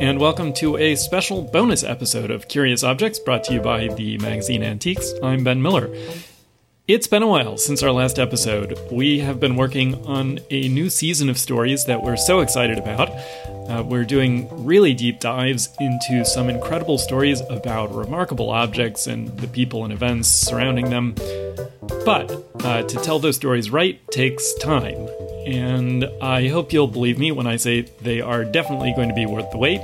and welcome to a special bonus episode of Curious Objects, brought to you by the magazine Antiques. I'm Ben Miller. It's been a while since our last episode. We have been working on a new season of stories that we're so excited about. We're doing really deep dives into some incredible stories about remarkable objects and the people and events surrounding them. But to tell those stories right takes time. And I hope you'll believe me when I say they are definitely going to be worth the wait.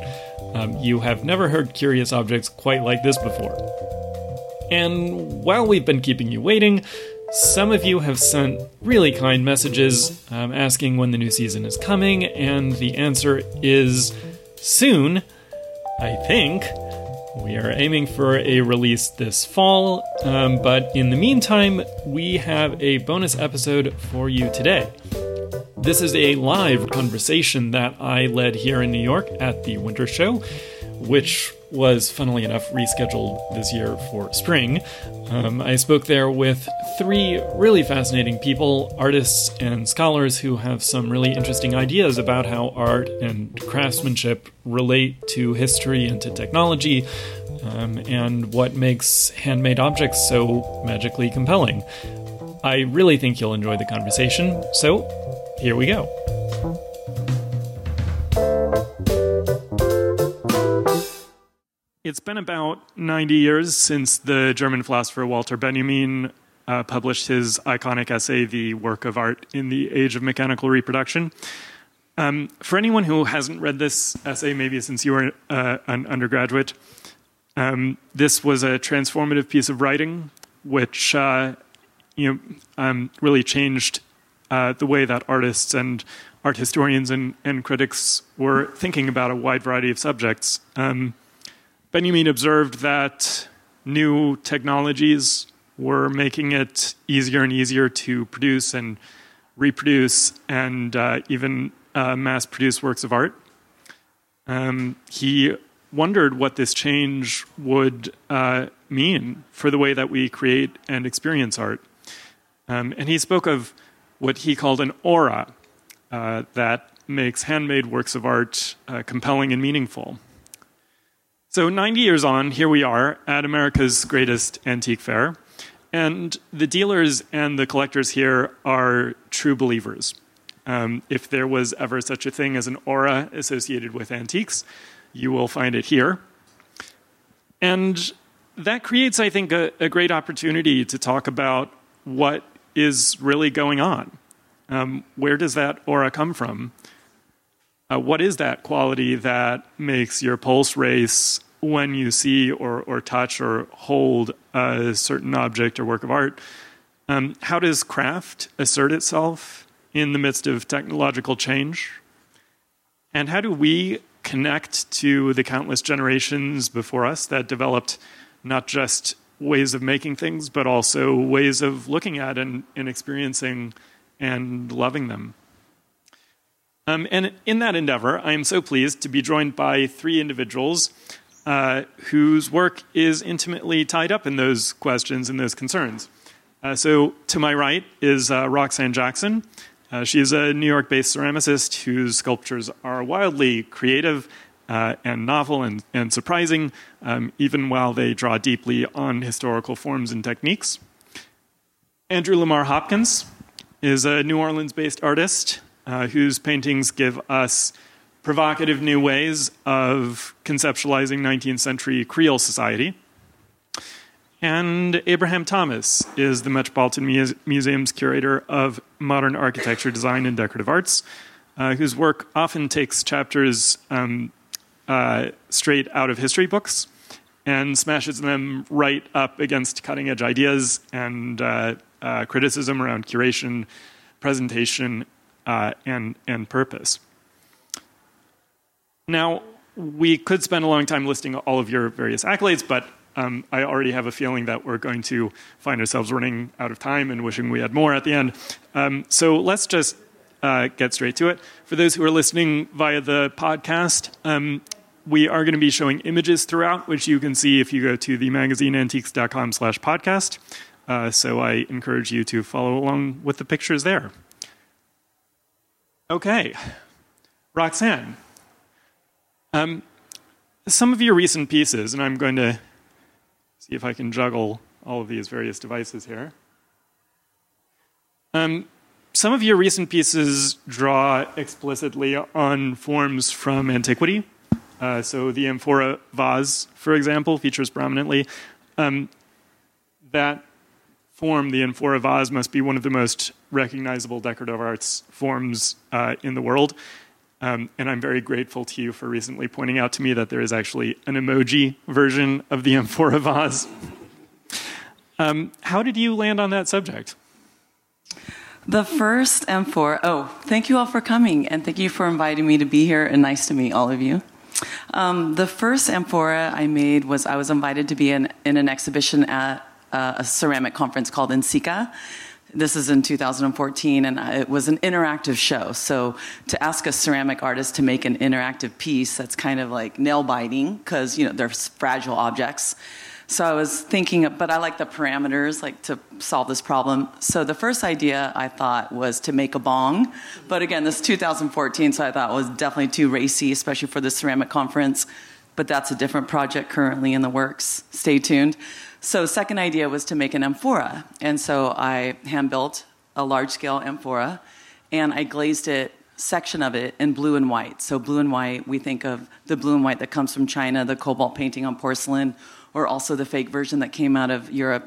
You have never heard Curious Objects quite like this before. And while we've been keeping you waiting, some of you have sent really kind messages asking when the new season is coming, and the answer is soon, I think. We are aiming for a release this fall, but in the meantime, we have a bonus episode for you today. This is a live conversation that I led here in New York at the Winter Show, which was, funnily enough, rescheduled this year for spring. I spoke there with three really fascinating people, artists and scholars who have some really interesting ideas about how art and craftsmanship relate to history and to technology, and what makes handmade objects so magically compelling. I really think you'll enjoy the conversation, so here we go. It's been about 90 years since the German philosopher Walter Benjamin published his iconic essay, The Work of Art in the Age of Mechanical Reproduction. For anyone who hasn't read this essay, maybe since you were an undergraduate, this was a transformative piece of writing, which really changed the way that artists and art historians and critics were thinking about a wide variety of subjects. Benjamin observed that new technologies were making it easier and easier to produce and reproduce and even mass-produce works of art. He wondered what this change would mean for the way that we create and experience art. And he spoke of what he called an aura that makes handmade works of art compelling and meaningful. So 90 years on, here we are at America's greatest antique fair, and the dealers and the collectors here are true believers. If there was ever such a thing as an aura associated with antiques, you will find it here. And that creates, I think, a great opportunity to talk about what is really going on. Where does that aura come from? What is that quality that makes your pulse race when you see or touch or hold a certain object or work of art? How does craft assert itself in the midst of technological change? And how do we connect to the countless generations before us that developed not just ways of making things, but also ways of looking at and experiencing and loving them? And in that endeavor, I am so pleased to be joined by three individuals whose work is intimately tied up in those questions and those concerns. So to my right is Roxanne Jackson. She is a New York-based ceramicist whose sculptures are wildly creative and novel and surprising, even while they draw deeply on historical forms and techniques. Andrew Lamar Hopkins is a New Orleans-based artist whose paintings give us provocative new ways of conceptualizing 19th century Creole society. And Abraham Thomas is the Metropolitan Museum's curator of modern architecture, design, and decorative arts, whose work often takes chapters straight out of history books and smashes them right up against cutting-edge ideas and criticism around curation, presentation, and purpose. Now, we could spend a long time listing all of your various accolades, but I already have a feeling that we're going to find ourselves running out of time and wishing we had more at the end. So let's just get straight to it. For those who are listening via the podcast, we are going to be showing images throughout, which you can see if you go to the magazineantiques.com/podcast. So I encourage you to follow along with the pictures there. Okay, Roxanne, some of your recent pieces, and I'm going to see if I can juggle all of these various devices here. Some of your recent pieces draw explicitly on forms from antiquity. So the amphora vase, for example, features prominently. That form, the amphora vase, must be one of the most recognizable decorative arts forms in the world. And I'm very grateful to you for recently pointing out to me that there is actually an emoji version of the amphora vase. How did you land on that subject? The first amphora, thank you all for coming, and thank you for inviting me to be here, and nice to meet all of you. The first amphora I made was I was invited to be in an exhibition at a ceramic conference called NCICA. This is in 2014, and it was an interactive show. So to ask a ceramic artist to make an interactive piece, that's kind of like nail-biting, because they're fragile objects. So I was thinking, but I like the parameters, like to solve this problem. So the first idea I thought was to make a bong. But again, this is 2014, so I thought it was definitely too racy, especially for the ceramic conference. But that's a different project currently in the works. Stay tuned. So second idea was to make an amphora. And so I hand-built a large-scale amphora, and I glazed it, section of it, in blue and white. So blue and white, we think of the blue and white that comes from China, the cobalt painting on porcelain, or also the fake version that came out of Europe,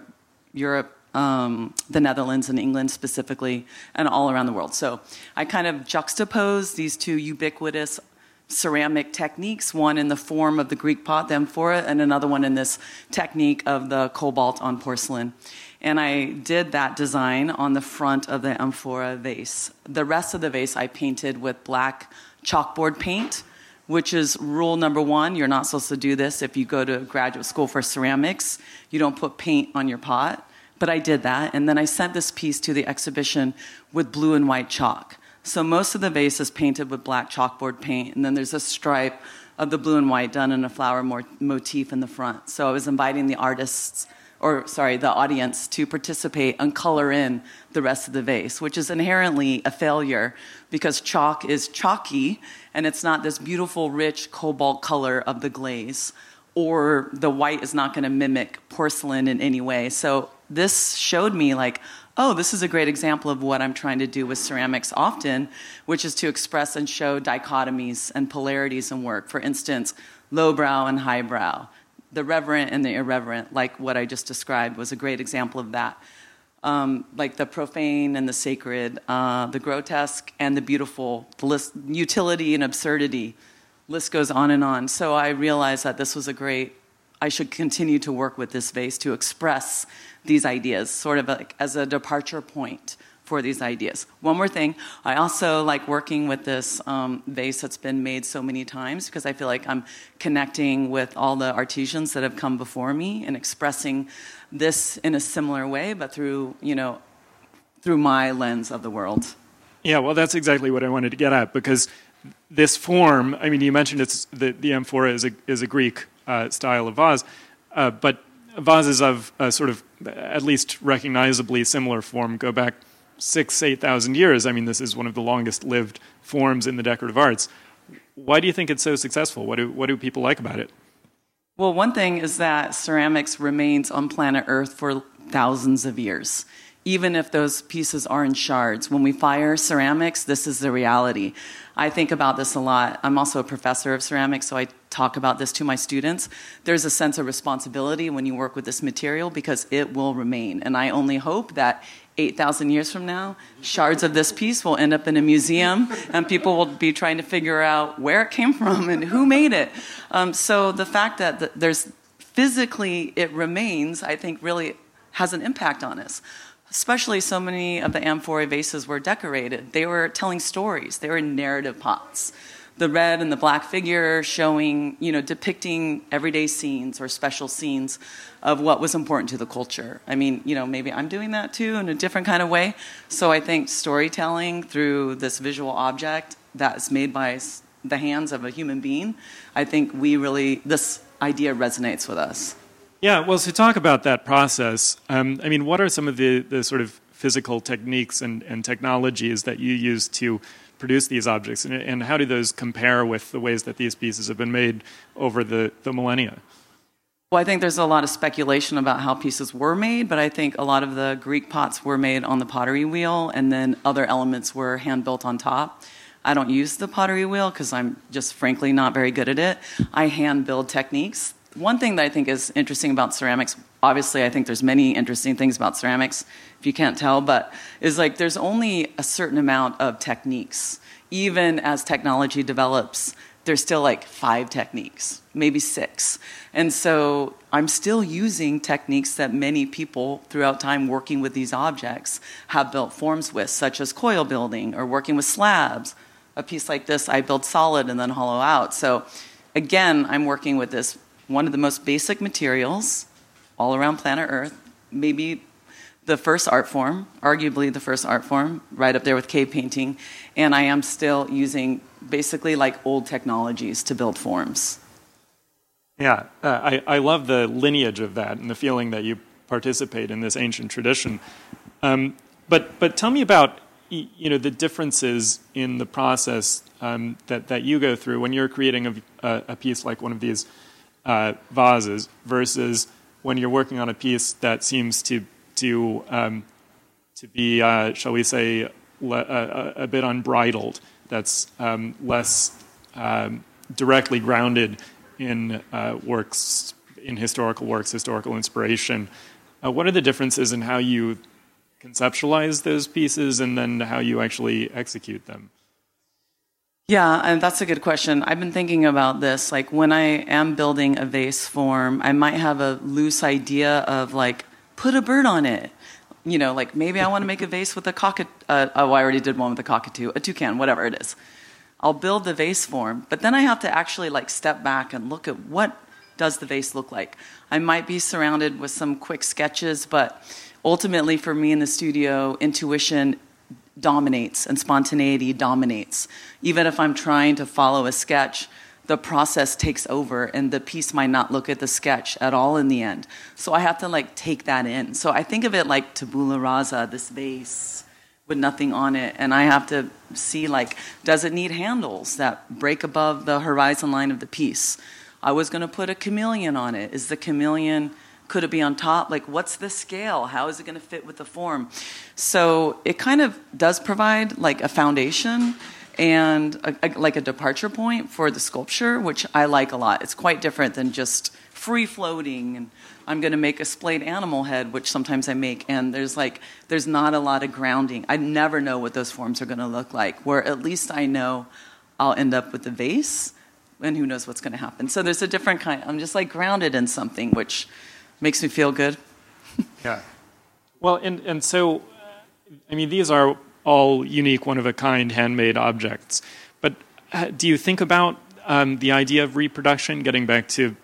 the Netherlands and England specifically, and all around the world. So I kind of juxtaposed these two ubiquitous ceramic techniques, one in the form of the Greek pot, the amphora, and another one in this technique of the cobalt on porcelain. And I did that design on the front of the amphora vase. The rest of the vase I painted with black chalkboard paint, which is rule number 1. You're not supposed to do this if you go to graduate school for ceramics. You don't put paint on your pot. But I did that, and then I sent this piece to the exhibition with blue and white chalk. So most of the vase is painted with black chalkboard paint, and then there's a stripe of the blue and white done in a flower motif in the front. So I was inviting the audience to participate and color in the rest of the vase, which is inherently a failure because chalk is chalky and it's not this beautiful, rich cobalt color of the glaze, or the white is not going to mimic porcelain in any way. So this showed me like, oh, this is a great example of what I'm trying to do with ceramics often, which is to express and show dichotomies and polarities in work. For instance, lowbrow and highbrow. The reverent and the irreverent, like what I just described, was a great example of that. Like the profane and the sacred, the grotesque and the beautiful, utility and absurdity. List goes on and on. So I realized that this was I should continue to work with this vase to express these ideas, sort of like as a departure point for these ideas. One more thing, I also like working with this vase that's been made so many times because I feel like I'm connecting with all the artisans that have come before me and expressing this in a similar way, but through my lens of the world. Yeah, well, that's exactly what I wanted to get at, because this form, I mean, you mentioned it's the amphora is a Greek style of vase, but vases of sort of at least recognizably similar form go back 6,000 to 8,000 years. I mean, this is one of the longest lived forms in the decorative arts. Why do you think it's so successful? What do people like about it? Well, one thing is that ceramics remains on planet Earth for thousands of years, even if those pieces are in shards. When we fire ceramics, this is the reality. I think about this a lot. I'm also a professor of ceramics, so I talk about this to my students. There's a sense of responsibility when you work with this material because it will remain. And I only hope that 8,000 years from now, shards of this piece will end up in a museum and people will be trying to figure out where it came from and who made it. So the fact that there's physically it remains, I think really has an impact on us. Especially so many of the amphora vases were decorated. They were telling stories. They were narrative pots. The red and the black figure showing, depicting everyday scenes or special scenes of what was important to the culture. I mean, maybe I'm doing that too in a different kind of way. So I think storytelling through this visual object that is made by the hands of a human being, I think this idea resonates with us. Yeah, well, to talk about that process, I mean, what are some of the sort of physical techniques and technologies that you use to produce these objects, and how do those compare with the ways that these pieces have been made over the millennia? Well, I think there's a lot of speculation about how pieces were made, but I think a lot of the Greek pots were made on the pottery wheel, and then other elements were hand-built on top. I don't use the pottery wheel because I'm just frankly not very good at it. I hand-build techniques. One thing that I think is interesting about ceramics, obviously I think there's many interesting things about ceramics, if you can't tell, but is like there's only a certain amount of techniques. Even as technology develops, there's still like 5 techniques, maybe 6. And so I'm still using techniques that many people throughout time working with these objects have built forms with, such as coil building or working with slabs. A piece like this I build solid and then hollow out. So again, I'm working with this, one of the most basic materials all around planet Earth, maybe the first art form, arguably the first art form, right up there with cave painting, and I am still using basically like old technologies to build forms. Yeah, I love the lineage of that and the feeling that you participate in this ancient tradition. But tell me about, you know, the differences in the process that you go through when you're creating a piece like one of these vases versus when you're working on a piece that seems to be, shall we say, a bit unbridled, that's less directly grounded in works, in historical works, historical inspiration. What are the differences in how you conceptualize those pieces and then how you actually execute them? Yeah, and that's a good question. I've been thinking about this. Like when I am building a vase form, I might have a loose idea of like, put a bird on it. You know, like maybe I want to make a vase with a I already did one with a cockatoo, a toucan, whatever it is. I'll build the vase form, but then I have to actually like step back and look at what does the vase look like. I might be surrounded with some quick sketches, but ultimately for me in the studio, intuition dominates and spontaneity dominates. Even if I'm trying to follow a sketch, the process takes over and the piece might not look at the sketch at all in the end. So I have to like take that in. So I think of it like tabula rasa, this vase with nothing on it. And I have to see like, does it need handles that break above the horizon line of the piece? I was going to put a chameleon on it. Is the chameleon, could it be on top? Like what's the scale? How is it going to fit with the form? So it kind of does provide like a foundation and a departure point for the sculpture, which I like a lot. It's quite different than just free-floating, and I'm going to make a splayed animal head, which sometimes I make, and there's not a lot of grounding. I never know what those forms are going to look like, where at least I know I'll end up with the vase, and who knows what's going to happen. So there's a different kind. I'm just like grounded in something, which makes me feel good. Yeah. Well, and so, I mean, these are all unique, one-of-a-kind, handmade objects. But do you think about the idea of reproduction, getting back to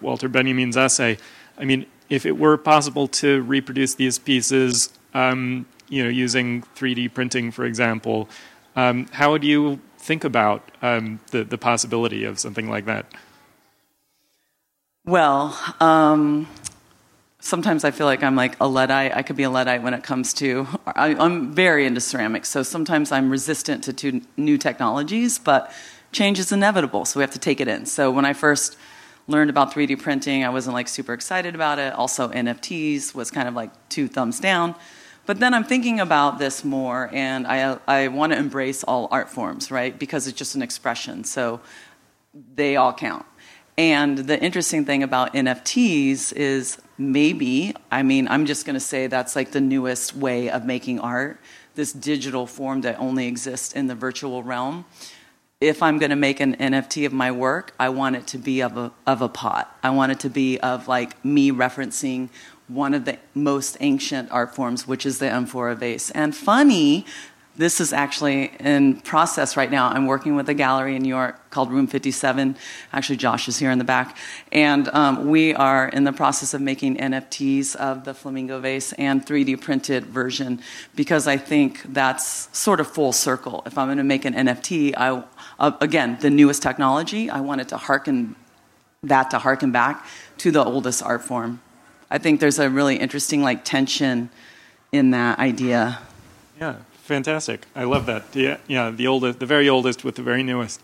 Walter Benjamin's essay? I mean, if it were possible to reproduce these pieces, you know, using 3D printing, for example, how would you think about the possibility of something like that? Well, sometimes I feel like I'm like a Luddite. I could be a Luddite when it comes to, I'm very into ceramics, so sometimes I'm resistant to new technologies, but change is inevitable, so we have to take it in. So when I first learned about 3D printing, I wasn't like super excited about it. Also NFTs was kind of like 2 thumbs down. But then I'm thinking about this more, and I want to embrace all art forms, right? Because it's just an expression, so they all count. And the interesting thing about NFTs is maybe, I mean, I'm just going to say that's like the newest way of making art, this digital form that only exists in the virtual realm. If I'm going to make an NFT of my work, I want it to be of a pot. I want it to be of like me referencing one of the most ancient art forms, which is the amphora vase. And funny, this is actually in process right now. I'm working with a gallery in New York called Room 57. Actually, Josh is here in the back. And we are in the process of making NFTs of the flamingo vase and 3D printed version, because I think that's sort of full circle. If I'm going to make an NFT, again, the newest technology, I want it to harken back to the oldest art form. I think there's a really interesting like tension in that idea. Yeah. fantastic. I love that. Yeah, the very oldest with the very newest.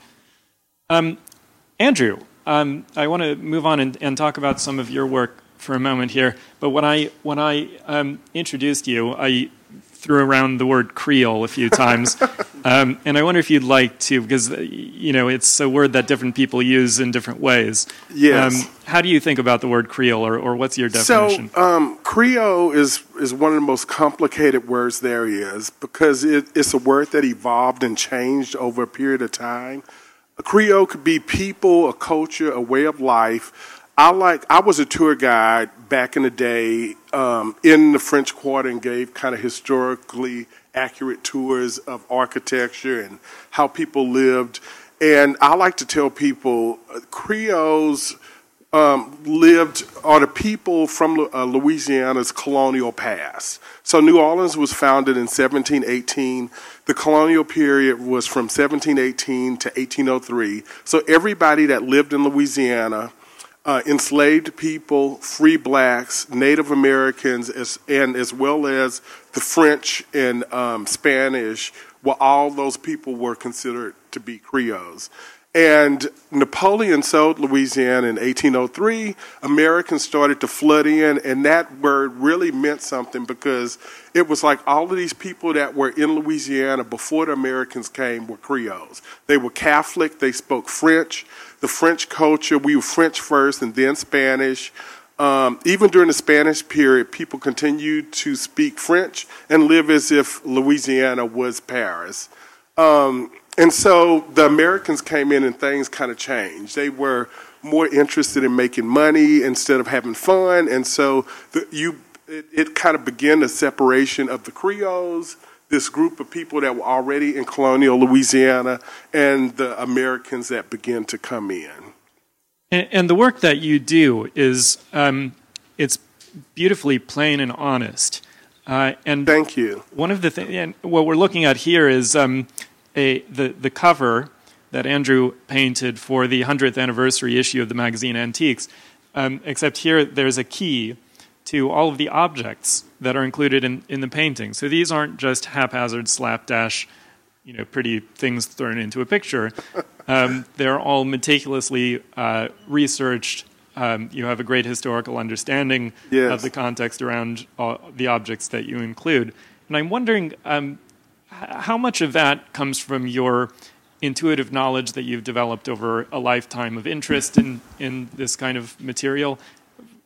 Andrew, I want to move on and talk about some of your work for a moment here. But when I introduced you, I threw around the word Creole a few times, and I wonder if you'd like to, because it's a word that different people use in different ways. Yes. How do you think about the word Creole, or what's your definition? So Creole is one of the most complicated words there is, because it's a word that evolved and changed over a period of time. A Creole could be people, a culture, a way of life. I was a tour guide back in the day in the French Quarter and gave kind of historically accurate tours of architecture and how people lived. And I like to tell people Creoles are the people from Louisiana's colonial past. So New Orleans was founded in 1718. The colonial period was from 1718 to 1803. So everybody that lived in Louisiana, enslaved people, free blacks, Native Americans, as well as the French and Spanish, all those people were considered to be Creoles. And Napoleon sold Louisiana in 1803. Americans started to flood in, and that word really meant something because it was like all of these people that were in Louisiana before the Americans came were Creoles. They were Catholic. They spoke French. The French culture, we were French first and then Spanish. Even during the Spanish period, people continued to speak French and live as if Louisiana was Paris. And so the Americans came in and things kind of changed. They were more interested in making money instead of having fun. And so it kind of began the separation of the Creoles, this group of people that were already in colonial Louisiana, and the Americans that began to come in. And the work that you do is it's beautifully plain and honest. And thank you. One of the things, and what we're looking at here is the cover that Andrew painted for the 100th anniversary issue of the magazine Antiques, except here there's a key to all of the objects that are included in the painting. So these aren't just haphazard slapdash, pretty things thrown into a picture. They're all meticulously researched. You have a great historical understanding yes. of the context around the objects that you include. And I'm wondering how much of that comes from your intuitive knowledge that you've developed over a lifetime of interest in this kind of material?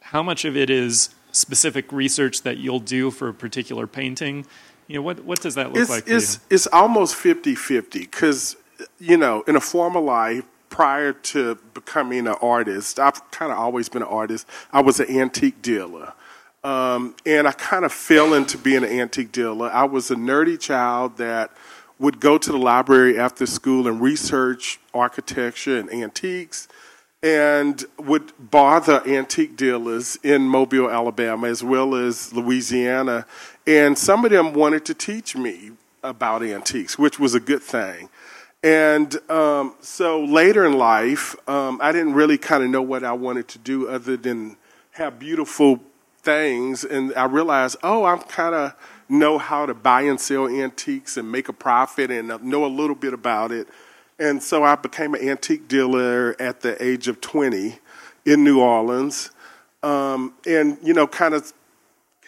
How much of it is specific research that you'll do for a particular painting? What does that look like for you? It's almost 50-50 because, in a former life, prior to becoming an artist, I've kind of always been an artist. I was an antique dealer. And I kind of fell into being an antique dealer. I was a nerdy child that would go to the library after school and research architecture and antiques and would bother antique dealers in Mobile, Alabama, as well as Louisiana. And some of them wanted to teach me about antiques, which was a good thing. And so later in life, I didn't really kind of know what I wanted to do other than have beautiful things, and I realized, I kind of know how to buy and sell antiques and make a profit and know a little bit about it. And so I became an antique dealer at the age of 20 in New Orleans, kind of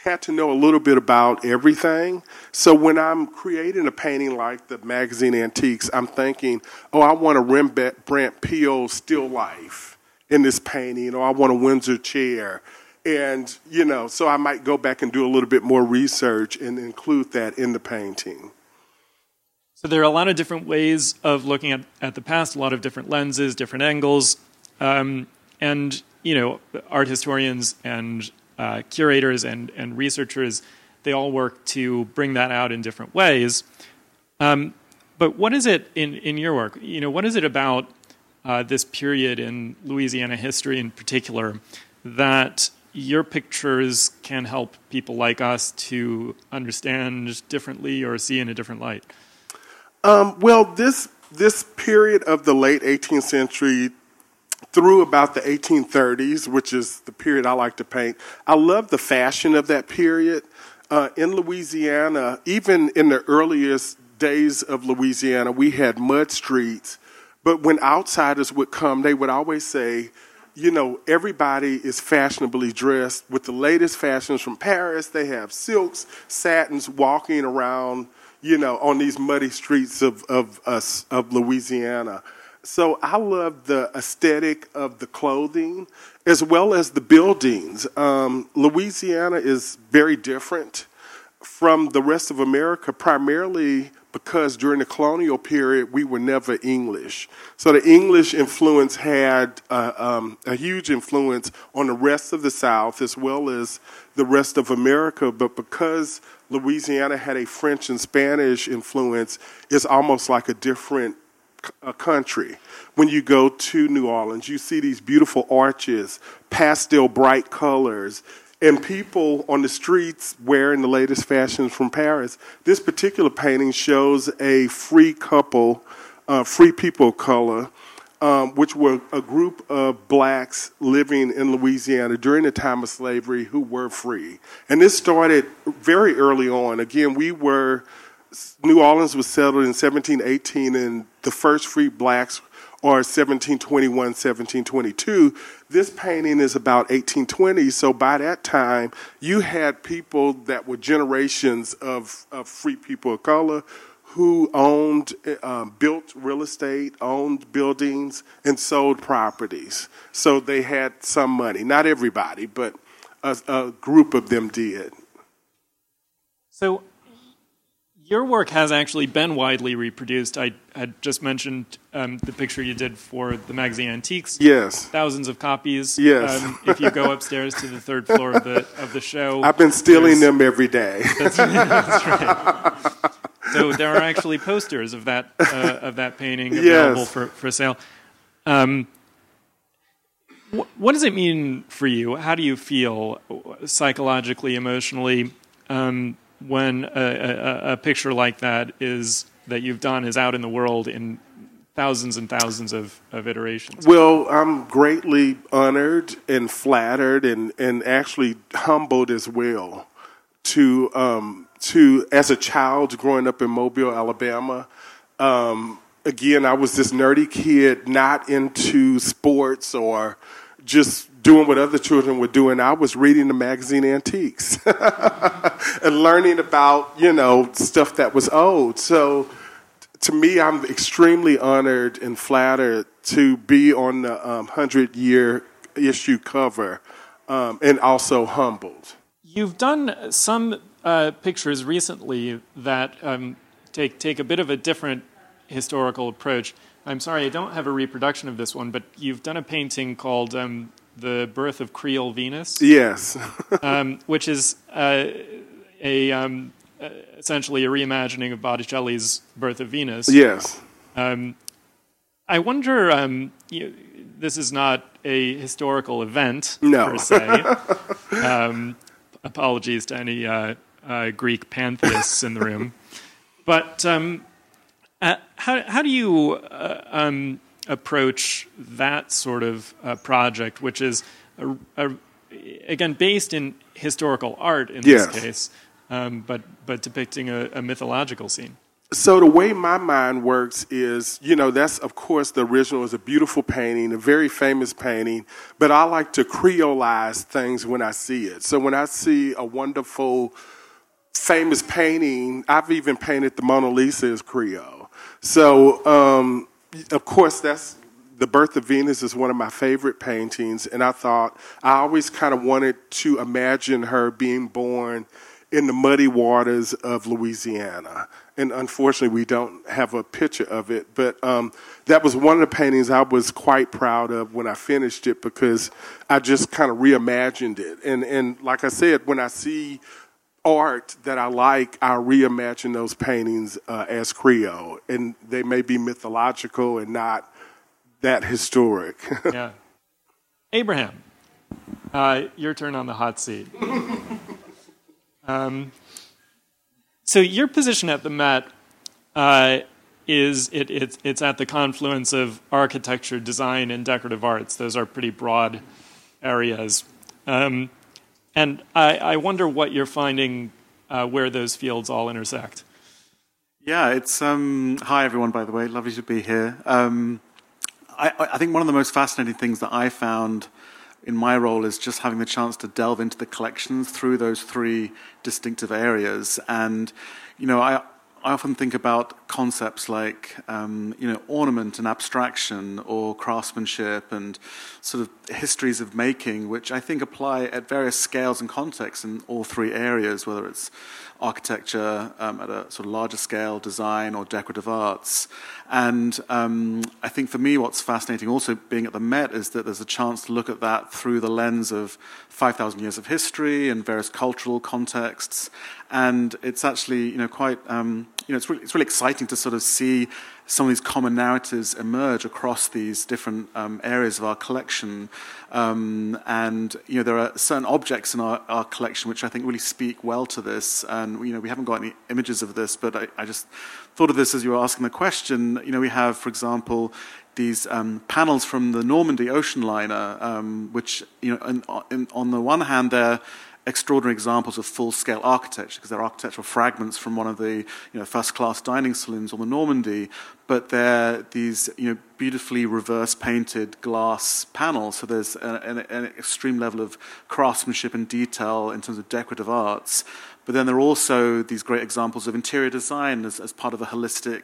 had to know a little bit about everything. So when I'm creating a painting like the magazine Antiques, I'm thinking, I want a Rembrandt Peale still life in this painting, or I want a Windsor chair. And, so I might go back and do a little bit more research and include that in the painting. So there are a lot of different ways of looking at the past, a lot of different lenses, different angles. Art historians and curators and researchers, they all work to bring that out in different ways. But what is it in your work? What is it about this period in Louisiana history in particular that your pictures can help people like us to understand differently or see in a different light? This period of the late 18th century through about the 1830s, which is the period I like to paint, I love the fashion of that period. in Louisiana, even in the earliest days of Louisiana, we had mud streets. But when outsiders would come, they would always say, you know, everybody is fashionably dressed with the latest fashions from Paris. They have silks, satins, walking around, you know, on these muddy streets of Louisiana. So I love the aesthetic of the clothing as well as the buildings. Louisiana is very different from the rest of America, primarily because during the colonial period, we were never English. So the English influence had a huge influence on the rest of the South as well as the rest of America. But because Louisiana had a French and Spanish influence, it's almost like a different country. When you go to New Orleans, you see these beautiful arches, pastel bright colors, and people on the streets wearing the latest fashions from Paris. This particular painting shows a free people of color, which were a group of blacks living in Louisiana during the time of slavery who were free. And this started very early on. Again, New Orleans was settled in 1718, and the first free blacks or 1721, 1722, this painting is about 1820. So by that time, you had people that were generations of free people of color who owned, built real estate, owned buildings, and sold properties. So they had some money. Not everybody, but a group of them did. So your work has actually been widely reproduced. I had just mentioned the picture you did for the magazine Antiques. Yes. Thousands of copies. Yes. If you go upstairs to the third floor of the show. I've been stealing them every day. That's right. So there are actually posters of that painting available for sale. What does it mean for you? How do you feel psychologically, emotionally, when a picture like that you've done is out in the world in thousands and thousands of iterations? Well, I'm greatly honored and flattered and actually humbled as well to as a child growing up in Mobile, Alabama. Again, I was this nerdy kid, not into sports or just doing what other children were doing. I was reading the magazine Antiques and learning about, you know, stuff that was old. So to me, I'm extremely honored and flattered to be on the 100-year issue cover, and also humbled. You've done some pictures recently that take a bit of a different historical approach. I'm sorry, I don't have a reproduction of this one, but you've done a painting called The Birth of Creole Venus. Yes. Which is essentially a reimagining of Botticelli's Birth of Venus. Yes. I wonder, this is not a historical event, per se. Apologies to any Greek pantheists in the room. But how do you approach that sort of project, which is, again, based in historical art in this case, but depicting a mythological scene? So the way my mind works is, you know, that's, of course, the original is a beautiful painting, a very famous painting, but I like to creolize things when I see it. So when I see a wonderful, famous painting, I've even painted the Mona Lisa as Creole. So, of course, that's The Birth of Venus is one of my favorite paintings, and I thought I always kind of wanted to imagine her being born in the muddy waters of Louisiana. And unfortunately, we don't have a picture of it. But that was one of the paintings I was quite proud of when I finished it, because I just kind of reimagined it. And like I said, when I see art that I like, I reimagine those paintings as Creole, and they may be mythological and not that historic. Yeah. Abraham, your turn on the hot seat. So your position at the Met is it's at the confluence of architecture, design, and decorative arts. Those are pretty broad areas. And I wonder what you're finding where those fields all intersect. Yeah, it's hi everyone, by the way, lovely to be here. I think one of the most fascinating things that I found in my role is just having the chance to delve into the collections through those three distinctive areas. And, you know, I often think about concepts like, you know, ornament and abstraction or craftsmanship and sort of histories of making, which I think apply at various scales and contexts in all three areas, whether it's architecture at a sort of larger scale, design or decorative arts. And I think for me what's fascinating also being at the Met is that there's a chance to look at that through the lens of 5,000 years of history and various cultural contexts. And it's actually, you know, quite... it's really exciting to sort of see some of these common narratives emerge across these different areas of our collection. And, you know, there are certain objects in our collection which I think really speak well to this. And, you know, we haven't got any images of this, but I just thought of this as you were asking the question. You know, we have, for example, these panels from the Normandy ocean liner, which, you know, on the one hand, they're extraordinary examples of full-scale architecture because they're architectural fragments from one of the first-class dining saloons on the Normandy, but they're these beautifully reverse-painted glass panels, so there's an extreme level of craftsmanship and detail in terms of decorative arts. But then there are also these great examples of interior design as part of a holistic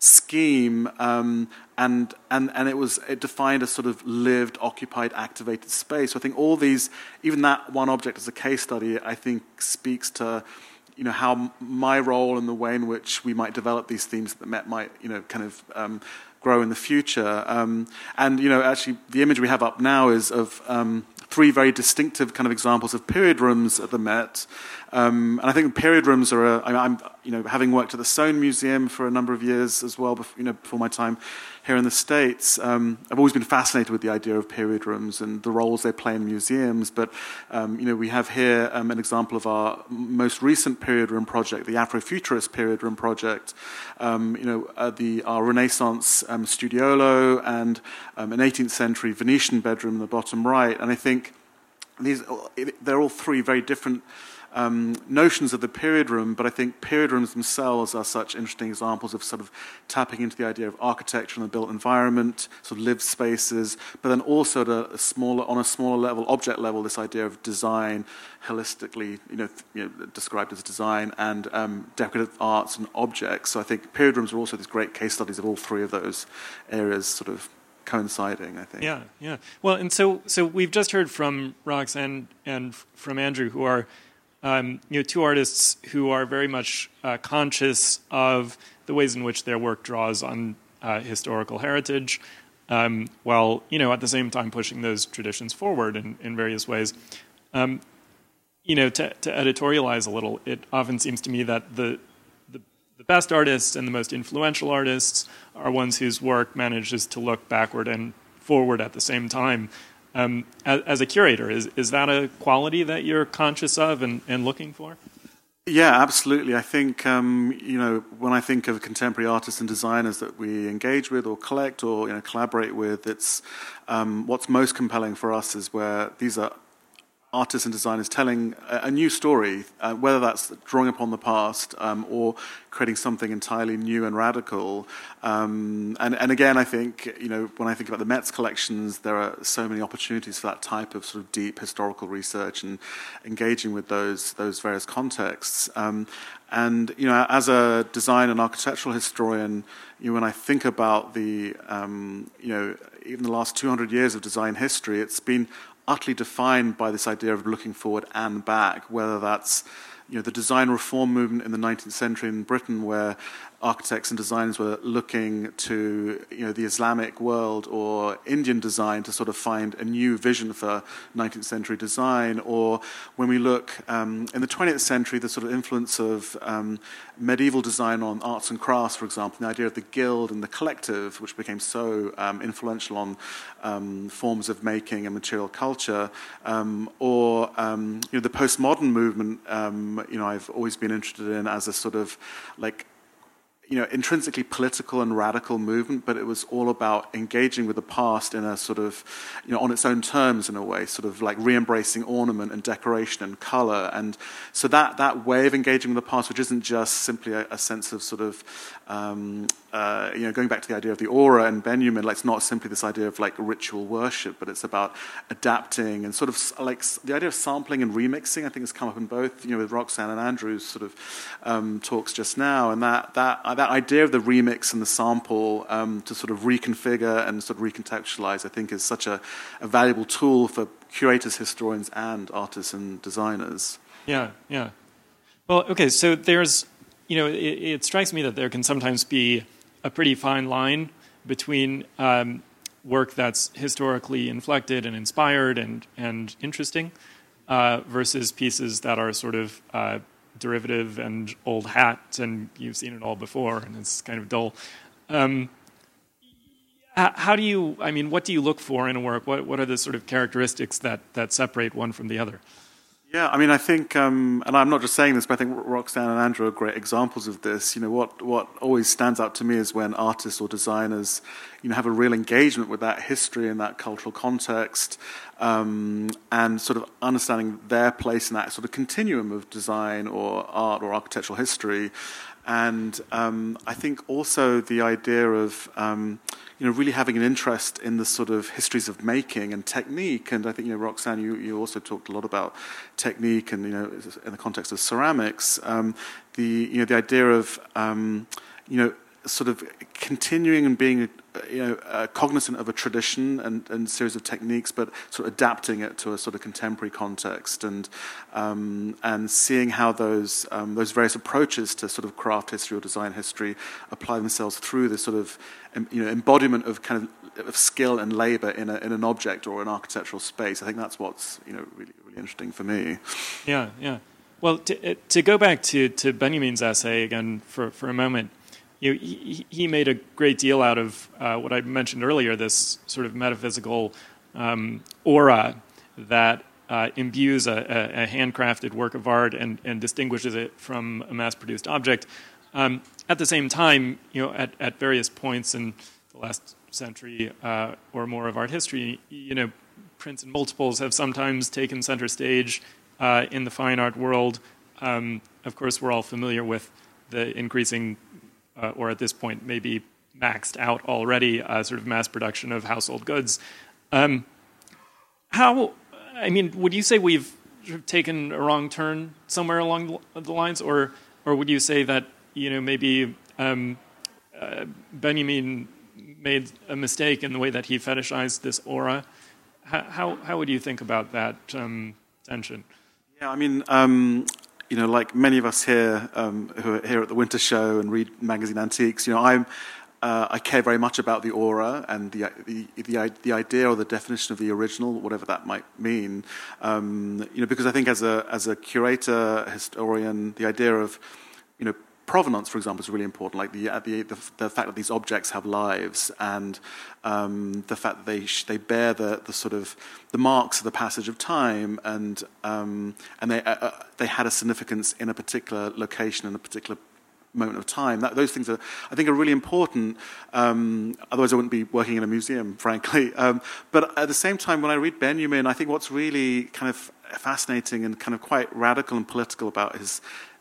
scheme, and it defined a sort of lived, occupied, activated space. So I think all these, even that one object as a case study, I think speaks to, you know, how my role and the way in which we might develop these themes that the Met might, kind of grow in the future. And, actually the image we have up now is of three very distinctive kind of examples of period rooms at the Met. And I think period rooms are, having worked at the Soane Museum for a number of years as well, before my time here in the States, I've always been fascinated with the idea of period rooms and the roles they play in museums. But, we have here an example of our most recent period room project, the Afrofuturist period room project, our Renaissance studiolo and an 18th century Venetian bedroom in the bottom right. And I think they're all three very different notions of the period room, but I think period rooms themselves are such interesting examples of sort of tapping into the idea of architecture and the built environment, sort of lived spaces, but then also on a smaller level, object level, this idea of design, holistically, described as design and decorative arts and objects. So I think period rooms are also these great case studies of all three of those areas sort of coinciding, I think. Yeah. Well, and so we've just heard from Rox and from Andrew, who are two artists who are very much conscious of the ways in which their work draws on historical heritage, while at the same time pushing those traditions forward in various ways. To editorialize a little, it often seems to me that the best artists and the most influential artists are ones whose work manages to look backward and forward at the same time. As a curator, is that a quality that you're conscious of and looking for? Yeah, absolutely. I think, when I think of contemporary artists and designers that we engage with or collect or collaborate with, it's what's most compelling for us is where these are artists and designers telling a new story, whether that's drawing upon the past or creating something entirely new and radical. And again, I think, when I think about the Met's collections, there are so many opportunities for that type of sort of deep historical research and engaging with those various contexts. And, as a design and architectural historian, when I think about the, even the last 200 years of design history, it's been utterly defined by this idea of looking forward and back, whether that's the design reform movement in the 19th century in Britain, where architects and designers were looking to the Islamic world or Indian design to sort of find a new vision for 19th century design, or when we look in the 20th century, the sort of influence of medieval design on arts and crafts, for example, the idea of the guild and the collective, which became so influential on forms of making and material culture, the postmodern movement. I've always been interested in as a sort of like you know, intrinsically political and radical movement, but it was all about engaging with the past in a sort of, you know, on its own terms in a way, sort of like re-embracing ornament and decoration and colour. And so that way of engaging with the past, which isn't just simply a sense of sort of, you know, going back to the idea of the aura and Benjamin, like, it's not simply this idea of like ritual worship, but it's about adapting and sort of like the idea of sampling and remixing. I think has come up in both, you know, with Roxanne and Andrew's sort of talks just now, and that idea of the remix and the sample to sort of reconfigure and sort of recontextualize, I think, is such a valuable tool for curators, historians, and artists and designers. Yeah, yeah. Well, okay, so there's, you know, it strikes me that there can sometimes be a pretty fine line between work that's historically inflected and inspired and interesting versus pieces that are sort of derivative and old hat, and you've seen it all before, and it's kind of dull. How do you? I mean, what do you look for in a work? What are the sort of characteristics that separate one from the other? Yeah, I mean, I think, and I'm not just saying this, but I think Roxanne and Andrew are great examples of this. You know, what always stands out to me is when artists or designers, you know, have a real engagement with that history and that cultural context, and sort of understanding their place in that sort of continuum of design or art or architectural history. And I think also the idea of, you know, really having an interest in the sort of histories of making and technique. And I think, you know, Roxanne, you also talked a lot about technique and, you know, in the context of ceramics, the idea of, you know, sort of continuing and being, you know, cognizant of a tradition and series of techniques, but sort of adapting it to a sort of contemporary context, and seeing how those various approaches to sort of craft history or design history apply themselves through this sort of, you know, embodiment of kind of skill and labour in an object or an architectural space. I think that's what's, you know, really, really interesting for me. Yeah, yeah. Well, to go back to Benjamin's essay again for a moment. You know, he made a great deal out of what I mentioned earlier, this sort of metaphysical aura that imbues a handcrafted work of art and distinguishes it from a mass-produced object. At the same time, you know, at various points in the last century or more of art history, you know, prints and multiples have sometimes taken center stage in the fine art world. Of course, we're all familiar with the increasing... or at this point maybe maxed out already, sort of mass production of household goods. Would you say we've taken a wrong turn somewhere along the lines, or would you say that, you know, maybe Benjamin made a mistake in the way that he fetishized this aura? How would you think about that tension? Yeah, I mean... you know, like many of us here who are here at the Winter Show and read magazine Antiques, you know, I care very much about the aura and the idea or the definition of the original, whatever that might mean. You know, because I think as a curator, historian, the idea of, you know, provenance, for example, is really important. Like the fact that these objects have lives, and the fact that they bear the sort of the marks of the passage of time, and they had a significance in a particular location in a particular moment of time. Those things are, I think, are really important. Otherwise, I wouldn't be working in a museum, frankly. But at the same time, when I read Benjamin, I think what's really kind of fascinating and kind of quite radical and political about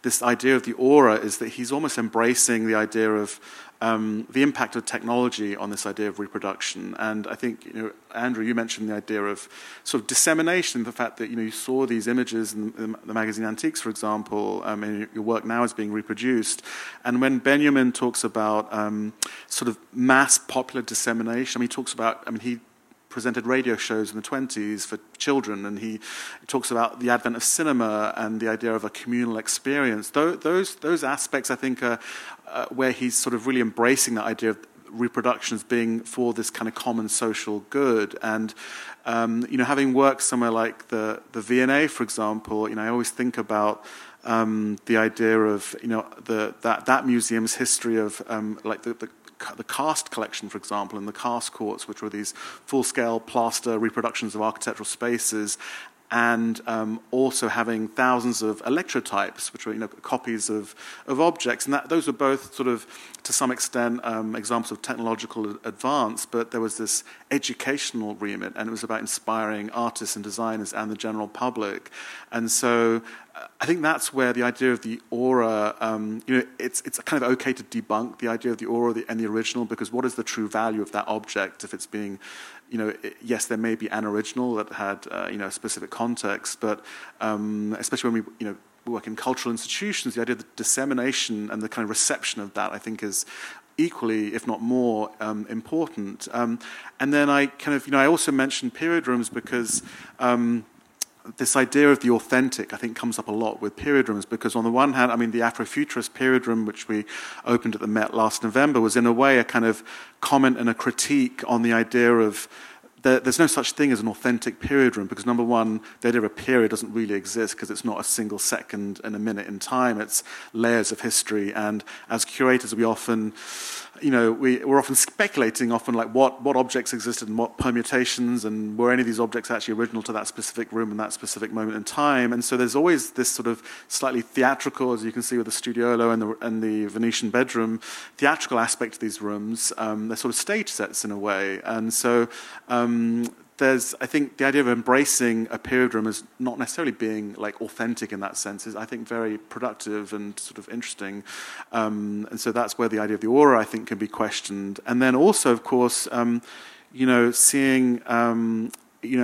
this idea of the aura is that he's almost embracing the idea of the impact of technology on this idea of reproduction. And I think, you know, Andrew, you mentioned the idea of sort of dissemination, the fact that, you know, you saw these images in the magazine Antiques, for example, and your work now is being reproduced. And when Benjamin talks about sort of mass popular dissemination, I mean, he talks about, I mean, he presented radio shows in the 1920s for children, and he talks about the advent of cinema and the idea of a communal experience. Those aspects, I think, are where he's sort of really embracing that idea of reproduction as being for this kind of common social good. And you know, having worked somewhere like the V&A, for example, you know, I always think about the idea of, you know, that museum's history of like the cast collection, for example, and the cast courts, which were these full-scale plaster reproductions of architectural spaces, and also having thousands of electrotypes, which were copies of objects. And those were both sort of, to some extent, examples of technological advance, but there was this educational remit, and it was about inspiring artists and designers and the general public. And so I think that's where the idea of the aura, it's kind of okay to debunk the idea of the aura and the original, because what is the true value of that object if it's being, yes, there may be an original that had, a specific context, but especially when we, work in cultural institutions, the idea of the dissemination and the kind of reception of that, I think, is equally, if not more, important. And then I kind of, I also mentioned period rooms because this idea of the authentic, I think, comes up a lot with period rooms, because on the one hand, the Afrofuturist period room, which we opened at the Met last November, was in a way a kind of comment and a critique on the idea of there's no such thing as an authentic period room, because, number one, the idea of a period doesn't really exist, because it's not a single second and a minute in time. It's layers of history. And as curators, we often, we're often speculating, like what objects existed and what permutations, and were any of these objects actually original to that specific room and that specific moment in time. And so there's always this sort of slightly theatrical, as you can see with the studiolo and the Venetian bedroom, theatrical aspect of these rooms. They're sort of stage sets in a way. And so there's, I think, the idea of embracing a period room as not necessarily being like authentic in that sense is, I think, very productive and sort of interesting. And so that's where the idea of the aura, I think, can be questioned. And then also, of course, seeing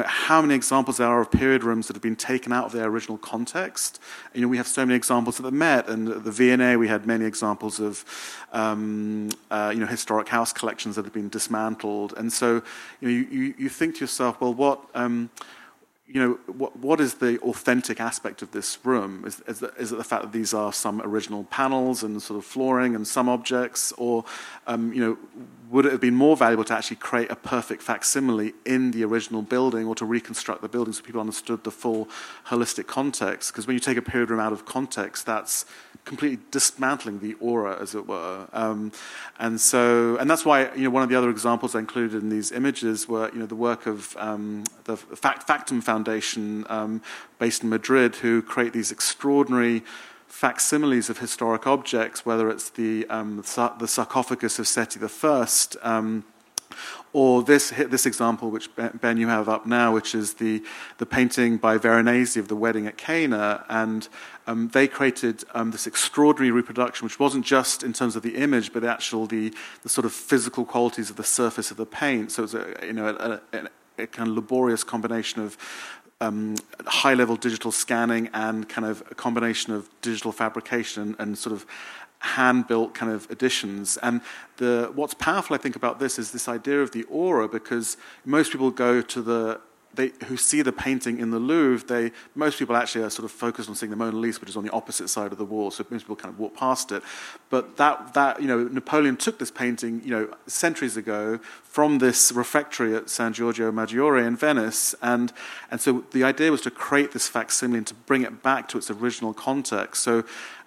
how many examples there are of period rooms that have been taken out of their original context. We have so many examples at the Met, and at the V&A we had many examples of, historic house collections that have been dismantled. And so, you think to yourself, well, what is the authentic aspect of this room? Is it the fact that these are some original panels and sort of flooring and some objects? Or, would it have been more valuable to actually create a perfect facsimile in the original building, or to reconstruct the building so people understood the full holistic context? Because when you take a period room out of context, that's completely dismantling the aura, as it were. And that's why, one of the other examples I included in these images were, the work of the Factum Foundation based in Madrid, who create these extraordinary facsimiles of historic objects, whether it's the sarcophagus of Seti I, or this example, which, Ben, you have up now, which is the painting by Veronese of the Wedding at Cana. And they created this extraordinary reproduction, which wasn't just in terms of the image, but the sort of physical qualities of the surface of the paint. So it's a kind of laborious combination of high-level digital scanning and kind of a combination of digital fabrication and sort of hand-built kind of additions. And what's powerful, I think, about this is this idea of the aura, because most people go to who see the painting in the Louvre, most people actually are sort of focused on seeing the Mona Lisa, which is on the opposite side of the wall, so most people kind of walk past it. But Napoleon took this painting, centuries ago from this refectory at San Giorgio Maggiore in Venice, and so the idea was to create this facsimile and to bring it back to its original context. So,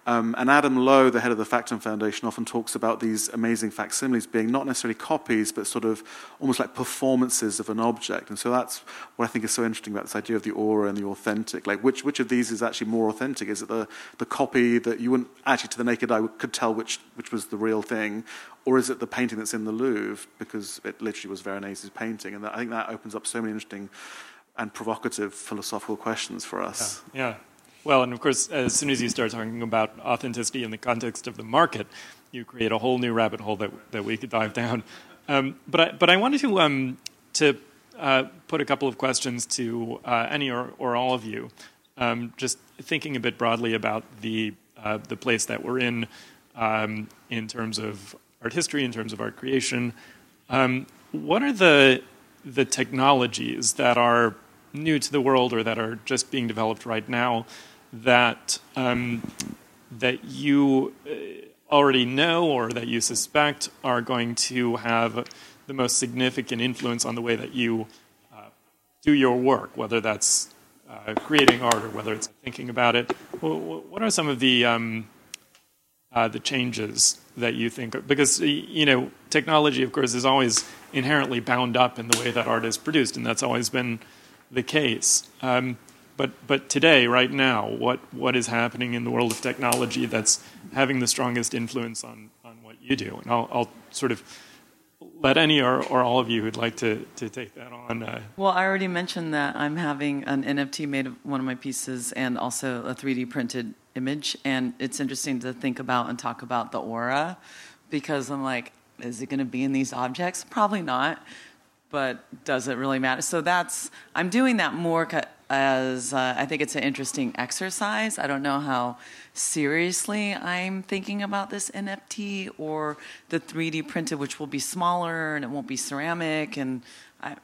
and Adam Lowe, the head of the Factum Foundation, often talks about these amazing facsimiles being not necessarily copies, but sort of almost like performances of an object. And so that's what I think is so interesting about this idea of the aura and the authentic. Like, which of these is actually more authentic? Is it the copy that you wouldn't actually, to the naked eye, could tell which was the real thing? Or is it the painting that's in the Louvre, because it literally was Veronese's painting? And I think that opens up so many interesting and provocative philosophical questions for us. Yeah. Well, and of course, as soon as you start talking about authenticity in the context of the market, you create a whole new rabbit hole that we could dive down. But I wanted to put a couple of questions to any or all of you, just thinking a bit broadly about the place that we're in terms of art history, in terms of art creation. What are the technologies that are new to the world, or that are just being developed right now, that you already know or that you suspect are going to have the most significant influence on the way that you do your work, whether that's creating art or whether it's thinking about it? What are some of the changes that you think? Because, technology, of course, is always inherently bound up in the way that art is produced, and that's always been the case. But today, right now, what is happening in the world of technology that's having the strongest influence on what you do? And I'll sort of let any or all of you who'd like to take that on. Well, I already mentioned that I'm having an NFT made of one of my pieces and also a 3D printed image. And it's interesting to think about and talk about the aura, because I'm like, is it going to be in these objects? Probably not. But does it really matter? So I'm doing that more as I think it's an interesting exercise. I don't know how seriously I'm thinking about this NFT or the 3D printed, which will be smaller and it won't be ceramic, and it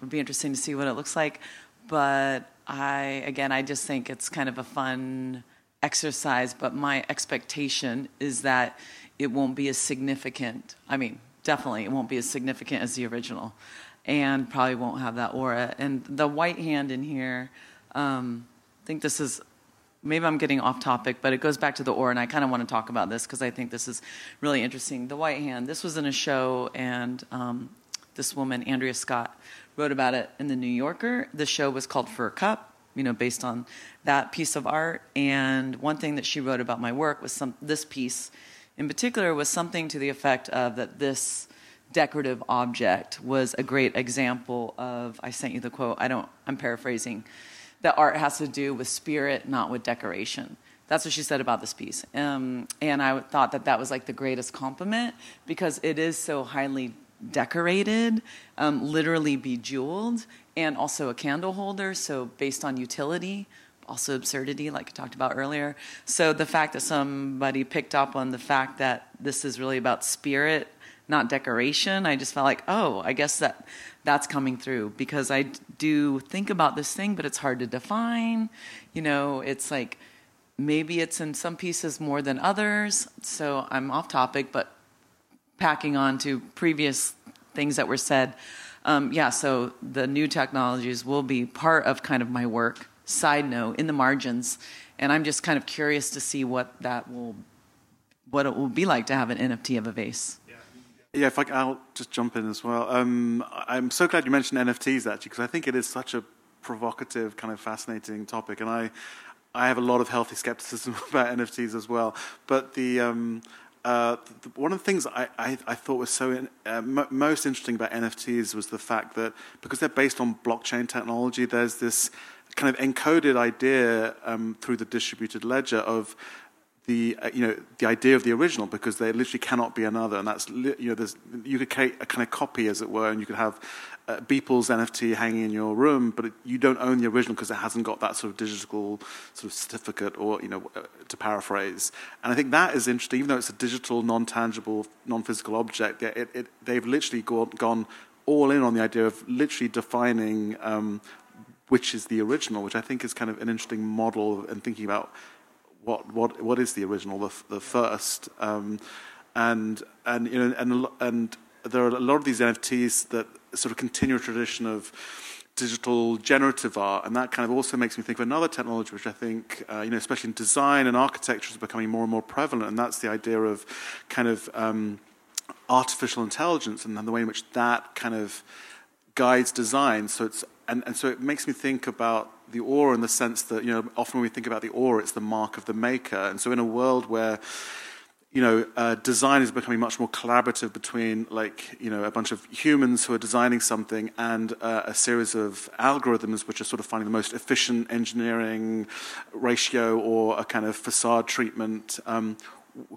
would be interesting to see what it looks like. But I just think it's kind of a fun exercise. But my expectation is that it won't be as significant. I mean, definitely, it won't be as significant as the original, and probably won't have that aura. And the white hand in here, I think this is, maybe I'm getting off topic, but it goes back to the aura, and I kind of want to talk about this because I think this is really interesting. The white hand, this was in a show, and this woman, Andrea Scott, wrote about it in The New Yorker. The show was called Fur Cup, based on that piece of art. And one thing that she wrote about my work was this piece in particular was something to the effect of that this decorative object was a great example of, I sent you the quote, I'm paraphrasing, that art has to do with spirit, not with decoration. That's what she said about this piece. And I thought that was like the greatest compliment, because it is so highly decorated, literally bejeweled, and also a candle holder, so based on utility. Also absurdity, like I talked about earlier. So the fact that somebody picked up on the fact that this is really about spirit, not decoration, I just felt like, oh, I guess that's coming through, because I do think about this thing, but it's hard to define. It's like maybe it's in some pieces more than others. So I'm off topic, but packing on to previous things that were said. So the new technologies will be part of kind of my work. Side note, in the margins, and I'm just kind of curious to see what it will be like to have an NFT of a vase. Yeah, I'll just jump in as well. I'm so glad you mentioned NFTs, actually, because I think it is such a provocative, kind of fascinating topic, and I have a lot of healthy skepticism about NFTs as well. But one of the things I thought was most interesting about NFTs was the fact that because they're based on blockchain technology, there's this kind of encoded idea through the distributed ledger of the idea of the original, because there literally cannot be another, and that's you could create a kind of copy, as it were, and you could have Beeple's NFT hanging in your room, but you don't own the original because it hasn't got that sort of digital sort of certificate, or to paraphrase. And I think that is interesting, even though it's a digital, non-tangible, non-physical object. They've literally gone all in on the idea of literally defining which is the original, which I think is kind of an interesting model in thinking about what is the original, the first, and there are a lot of these NFTs that sort of continue a tradition of digital generative art, and that kind of also makes me think of another technology, which I think especially in design and architecture is becoming more and more prevalent, and that's the idea of kind of artificial intelligence, and the way in which that kind of guides design. So it's and so it makes me think about the aura in the sense that often when we think about the aura, it's the mark of the maker. And so in a world where design is becoming much more collaborative between a bunch of humans who are designing something and a series of algorithms which are sort of finding the most efficient engineering ratio or a kind of facade treatment,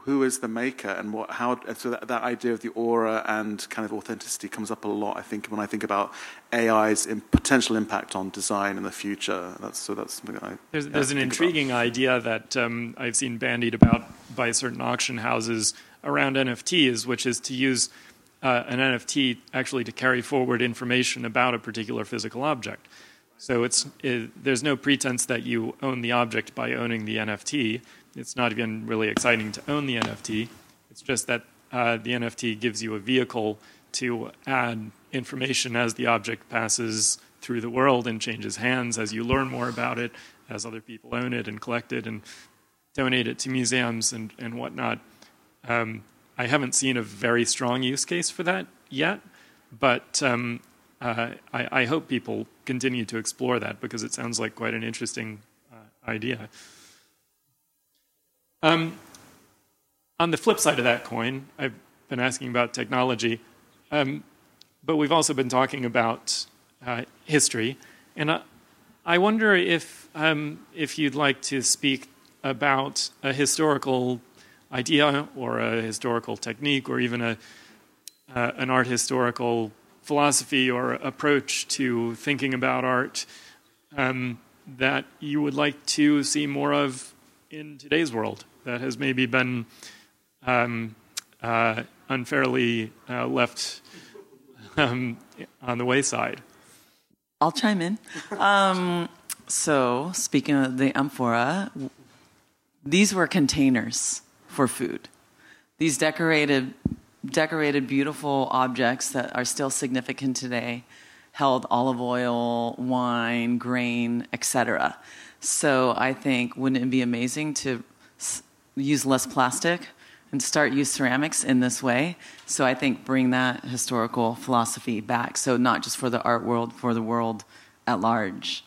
who is the maker, and that idea of the aura and kind of authenticity comes up a lot, I think, when I think about AI's potential impact on design in the future. That's something that there's an intriguing idea that I've seen bandied about by certain auction houses around NFTs, which is to use an NFT actually to carry forward information about a particular physical object. So there's no pretense that you own the object by owning the NFT. It's not even really exciting to own the NFT. It's just that the NFT gives you a vehicle to add information as the object passes through the world and changes hands, as you learn more about it, as other people own it and collect it and donate it to museums and whatnot. I haven't seen a very strong use case for that yet, but I hope people continue to explore that, because it sounds like quite an interesting idea. On the flip side of that coin, I've been asking about technology, but we've also been talking about history. And I wonder if you'd like to speak about a historical idea or a historical technique or even an art historical philosophy or approach to thinking about art that you would like to see more of in today's world that has maybe been unfairly left on the wayside. I'll chime in. So speaking of the amphora, these were containers for food. These decorated beautiful objects that are still significant today held olive oil, wine, grain, etc. So I think, wouldn't it be amazing to use less plastic and start use ceramics in this way? So I think bring that historical philosophy back. So not just for the art world, for the world at large.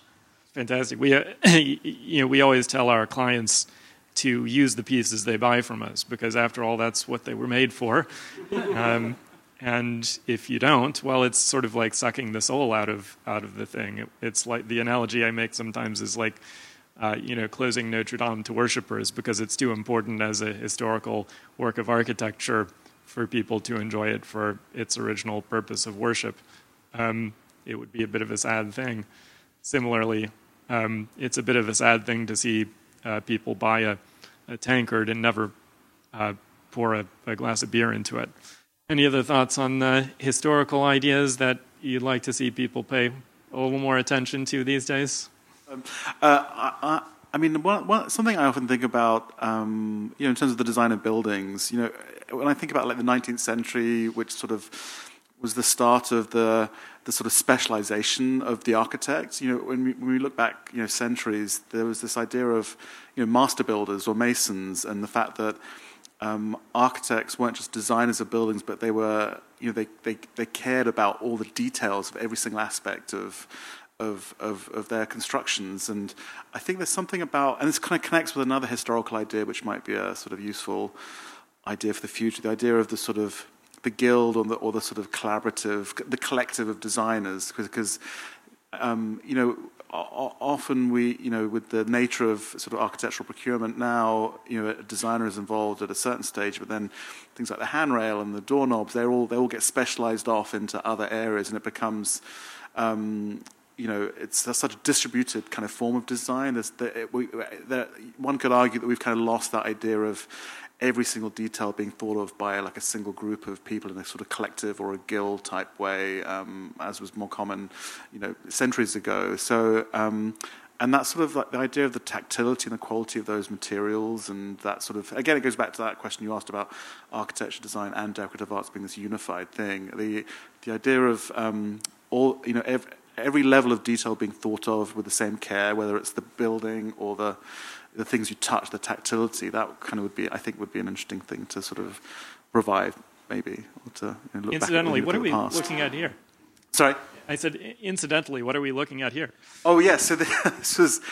Fantastic. We always tell our clients to use the pieces they buy from us, because after all, that's what they were made for. And if you don't, well, it's sort of like sucking the soul out of the thing. It's like the analogy I make sometimes is like, closing Notre Dame to worshipers because it's too important as a historical work of architecture for people to enjoy it for its original purpose of worship. It would be a bit of a sad thing. Similarly, it's a bit of a sad thing to see people buy a tankard and never pour a glass of beer into it. Any other thoughts on the historical ideas that you'd like to see people pay a little more attention to these days? Something I often think about, in terms of the design of buildings, when I think about like the 19th century, which sort of was the start of the sort of specialization of the architects. When we look back, centuries, there was this idea of, master builders or masons, and the fact that architects weren't just designers of buildings, but they were, they cared about all the details of every single aspect of their constructions. And I think there's something about, and this kind of connects with another historical idea, which might be a sort of useful idea for the future, the idea of the sort of the guild or the sort of collaborative, the collective of designers, because often we, with the nature of sort of architectural procurement now, a designer is involved at a certain stage, but then things like the handrail and the doorknobs, they all get specialized off into other areas, and it becomes, it's such a distributed kind of form of design. One could argue that we've kind of lost that idea of every single detail being thought of by like a single group of people in a sort of collective or a guild type way, as was more common, centuries ago. So, and that's sort of like the idea of the tactility and the quality of those materials, and that sort of, again, it goes back to that question you asked about architecture, design, and decorative arts being this unified thing. The idea of every level of detail being thought of with the same care, whether it's the building or the things you touch, the tactility, that kind of would be an interesting thing to sort of revive, maybe, or to look incidentally, back at what are we looking at here? Sorry? I said, incidentally, what are we looking at here? Oh, yes, so this was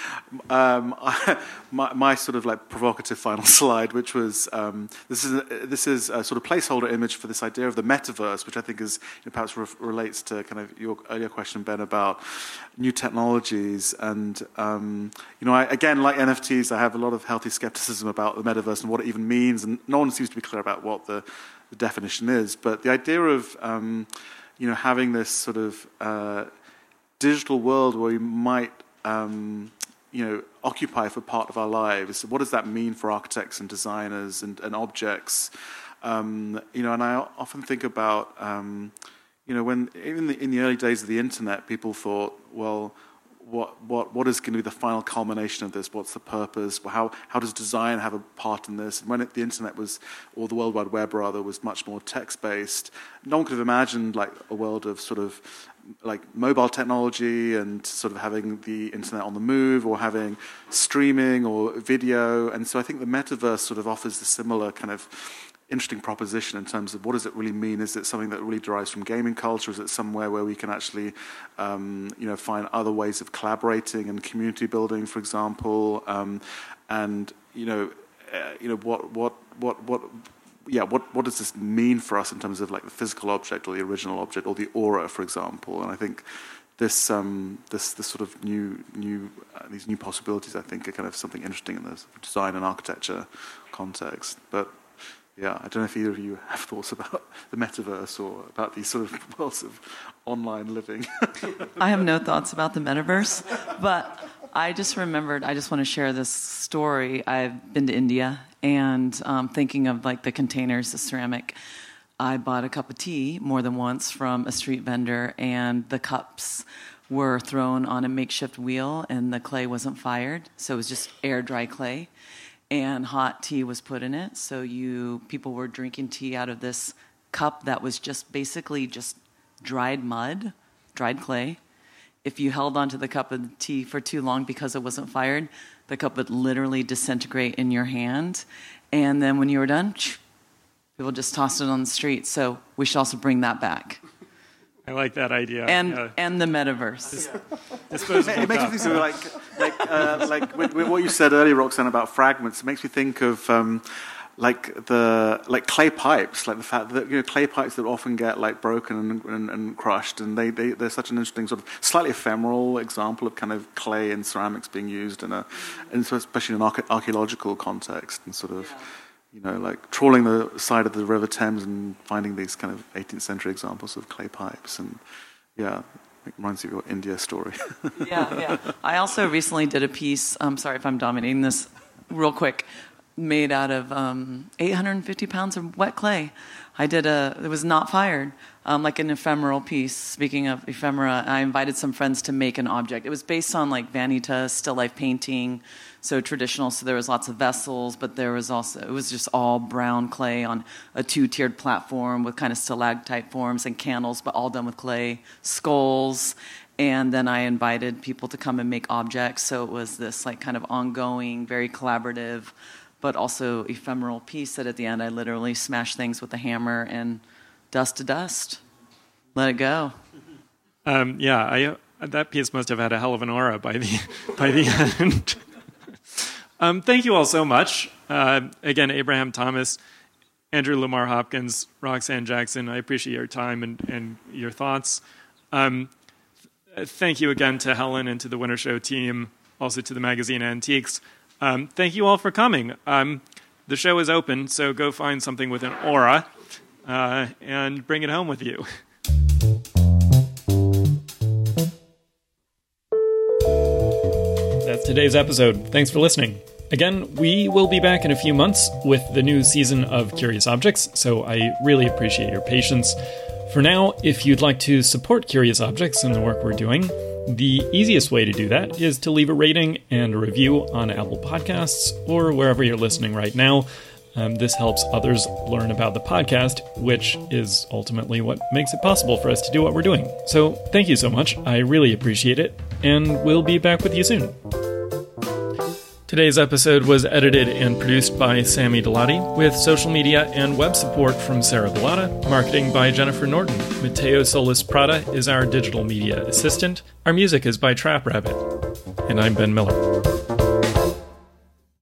my sort of like provocative final slide, which was, this is a sort of placeholder image for this idea of the metaverse, which I think is perhaps relates to kind of your earlier question, Ben, about new technologies. And, I, again, like NFTs, I have a lot of healthy skepticism about the metaverse and what it even means, and no one seems to be clear about what the definition is. But the idea of... having this sort of digital world where we might, occupy for part of our lives. What does that mean for architects and designers and objects? And I often think about, when in the early days of the internet, people thought, well, what is going to be the final culmination of this? What's the purpose? How does design have a part in this? And when the internet was, or the World Wide Web rather, was much more text-based, no one could have imagined like a world of sort of like mobile technology and sort of having the internet on the move or having streaming or video. And so I think the metaverse sort of offers a similar kind of interesting proposition in terms of what does it really mean? Is it something that really derives from gaming culture? Is it somewhere where we can actually find other ways of collaborating and community building, for example? What does this mean for us in terms of like the physical object or the original object or the aura, for example? And I think this this sort of these new possibilities, I think, are kind of something interesting in the design and architecture context. But yeah, I don't know if either of you have thoughts about the metaverse or about these sort of worlds of online living. I have no thoughts about the metaverse, but I just remembered, I just want to share this story. I've been to India, and thinking of like the containers, the ceramic, I bought a cup of tea more than once from a street vendor, and the cups were thrown on a makeshift wheel, and the clay wasn't fired, so it was just air dry clay. And hot tea was put in it, so people were drinking tea out of this cup that was just basically just dried mud, dried clay. If you held onto the cup of tea for too long because it wasn't fired, the cup would literally disintegrate in your hand. And then when you were done, people just tossed it on the street. So we should also bring that back. I like that idea. And the metaverse. Yeah. It makes me think of like with what you said earlier, Roxanne, about fragments. It makes me think of like clay pipes, like the fact that clay pipes that often get like broken and crushed, and they're such an interesting sort of slightly ephemeral example of kind of clay and ceramics being used in so especially in an archaeological context and sort of. Yeah. Like trawling the side of the River Thames and finding these kind of 18th century examples of clay pipes. And yeah, it reminds you of your India story. Yeah. I also recently did a piece, I'm sorry if I'm dominating this real quick, made out of 850 pounds of wet clay. It was not fired, like an ephemeral piece. Speaking of ephemera, I invited some friends to make an object. It was based on like Vanitas, still life painting, so traditional, so there was lots of vessels, but there was also, it was just all brown clay on a two-tiered platform with kind of stalactite forms and candles, but all done with clay, skulls, and then I invited people to come and make objects, so it was this like kind of ongoing, very collaborative, but also ephemeral piece that at the end I literally smashed things with a hammer and dust to dust, let it go. That piece must have had a hell of an aura by the end. Thank you all so much. Again, Abraham Thomas, Andrew Lamar Hopkins, Roxanne Jackson, I appreciate your time and your thoughts. Thank you again to Helen and to the Winter Show team, also to the magazine Antiques. Thank you all for coming. The show is open, so go find something with an aura and bring it home with you. Today's episode. Thanks for listening. Again, we will be back in a few months with the new season of Curious Objects, so I really appreciate your patience. For now, if you'd like to support Curious Objects and the work we're doing, the easiest way to do that is to leave a rating and a review on Apple Podcasts or wherever you're listening right now. This helps others learn about the podcast, which is ultimately what makes it possible for us to do what we're doing. So thank you so much. I really appreciate it, and we'll be back with you soon. Today's episode was edited and produced by Sammy Delotti, with social media and web support from Sarah Bellotta, marketing by Jennifer Norton. Mateo Solis-Prada is our digital media assistant. Our music is by Trap Rabbit. And I'm Ben Miller.